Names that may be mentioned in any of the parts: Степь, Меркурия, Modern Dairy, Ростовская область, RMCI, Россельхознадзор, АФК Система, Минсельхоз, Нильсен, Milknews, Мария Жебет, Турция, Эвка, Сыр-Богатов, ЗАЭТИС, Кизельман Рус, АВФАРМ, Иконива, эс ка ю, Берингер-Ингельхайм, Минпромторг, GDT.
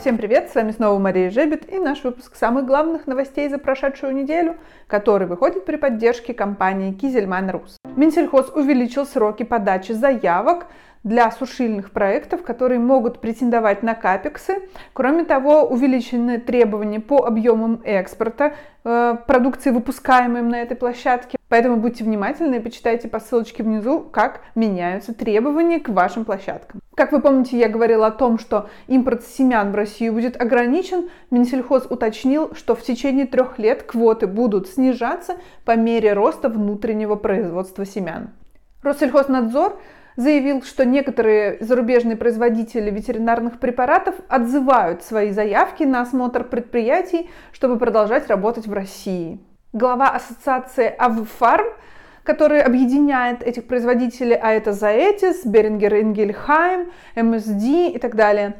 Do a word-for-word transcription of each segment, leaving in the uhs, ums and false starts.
Всем привет, с вами снова Мария Жебет и наш выпуск самых главных новостей за прошедшую неделю, который выходит при поддержке компании Кизельман Рус. Минсельхоз увеличил сроки подачи заявок для сушильных проектов, которые могут претендовать на капексы. Кроме того, увеличены требования по объемам экспорта э, продукции, выпускаемой на этой площадке. Поэтому будьте внимательны и почитайте по ссылочке внизу, как меняются требования к вашим площадкам. Как вы помните, я говорила о том, что импорт семян в Россию будет ограничен. Минсельхоз уточнил, что в течение трех лет квоты будут снижаться по мере роста внутреннего производства семян. Россельхознадзор заявил, что некоторые зарубежные производители ветеринарных препаратов отзывают свои заявки на осмотр предприятий, чтобы продолжать работать в России. Глава ассоциации АВФАРМ, который объединяет этих производителей, а это ЗАЭТИС, Берингер-Ингельхайм, эм эс дэ и так далее,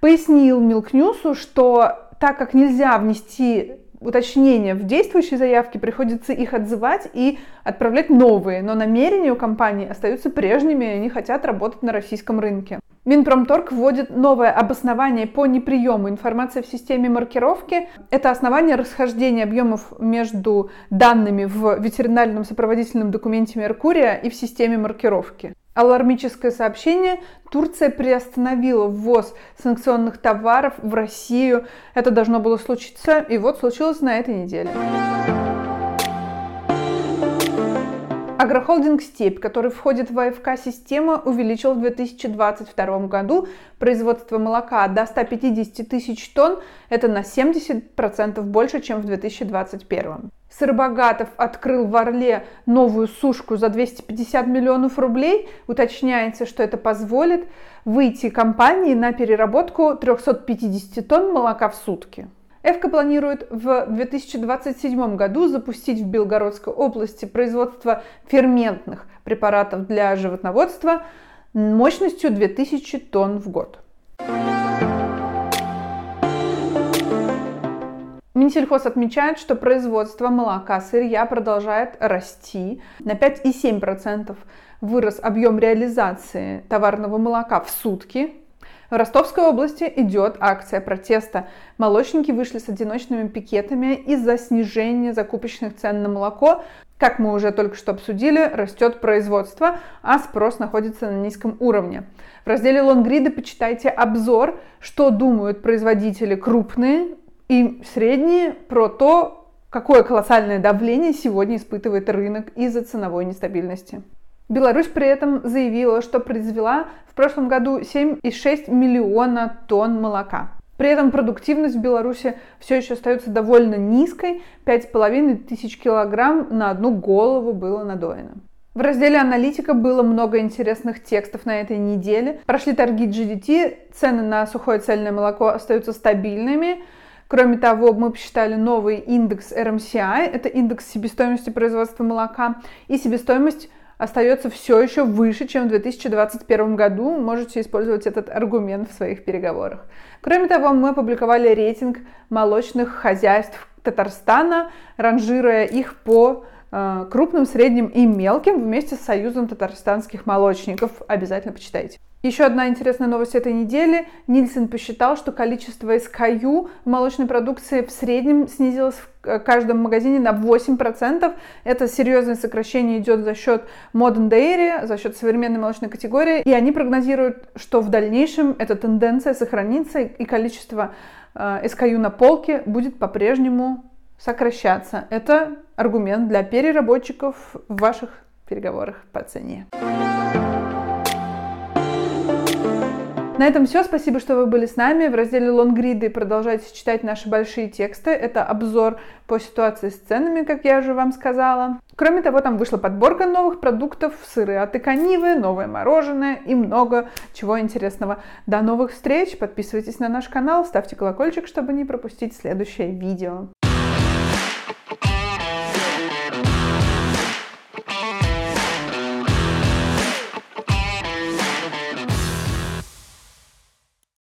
пояснил Milknews, что так как нельзя внести уточнения в действующие заявки, приходится их отзывать и отправлять новые, но намерения у компании остаются прежними, и они хотят работать на российском рынке. Минпромторг вводит новое обоснование по неприему информации в системе маркировки. Это основание расхождения объемов между данными в ветеринарном сопроводительном документе Меркурия и в системе маркировки. Алармическое сообщение. Турция приостановила ввоз санкционных товаров в Россию. Это должно было случиться, и вот случилось на этой неделе. Агрохолдинг «Степь», который входит в АФК Система, увеличил в две тысячи двадцать втором году производство молока до сто пятьдесят тысяч тонн. Это на семьдесят процентов больше, чем в две тысячи двадцать первом. Сыр-Богатов открыл в Орле новую сушку за двести пятьдесят миллионов рублей. Уточняется, что это позволит выйти компании на переработку триста пятьдесят тонн молока в сутки. Эвка планирует в две тысячи двадцать седьмом году запустить в Белгородской области производство ферментных препаратов для животноводства мощностью две тысячи тонн в год. Минсельхоз отмечает, что производство молока, сырья продолжает расти. На пять целых семь десятых процента вырос объем реализации товарного молока в сутки. В Ростовской области идет акция протеста. Молочники вышли с одиночными пикетами из-за снижения закупочных цен на молоко. Как мы уже только что обсудили, растет производство, а спрос находится на низком уровне. В разделе «Лонгриды» почитайте обзор, что думают производители крупные и средние про то, какое колоссальное давление сегодня испытывает рынок из-за ценовой нестабильности. Беларусь при этом заявила, что произвела в прошлом году семь целых шесть десятых миллиона тонн молока. При этом продуктивность в Беларуси все еще остается довольно низкой, пять с половиной тысяч килограмм на одну голову было надоено. В разделе «Аналитика» было много интересных текстов на этой неделе. Прошли торги джи ди ти, цены на сухое цельное молоко остаются стабильными. Кроме того, мы посчитали новый индекс эр эм си ай, это индекс себестоимости производства молока, и себестоимость остается все еще выше, чем в две тысячи двадцать первом году. Можете использовать этот аргумент в своих переговорах. Кроме того, мы опубликовали рейтинг молочных хозяйств Татарстана, ранжируя их по э, крупным, средним и мелким вместе с Союзом татарстанских молочников. Обязательно почитайте. Еще одна интересная новость этой недели. Нильсен посчитал, что количество эс ка ю молочной продукции в среднем снизилось в каждом магазине на восемь процентов. Это серьезное сокращение идет за счет Modern Dairy, за счет современной молочной категории. И они прогнозируют, что в дальнейшем эта тенденция сохранится и количество эс ка ю на полке будет по-прежнему сокращаться. Это аргумент для переработчиков в ваших переговорах по цене. На этом все. Спасибо, что вы были с нами. В разделе «Лонгриды» продолжайте читать наши большие тексты. Это обзор по ситуации с ценами, как я уже вам сказала. Кроме того, там вышла подборка новых продуктов, сыры от Иконивы, новое мороженое и много чего интересного. До новых встреч! Подписывайтесь на наш канал, ставьте колокольчик, чтобы не пропустить следующее видео.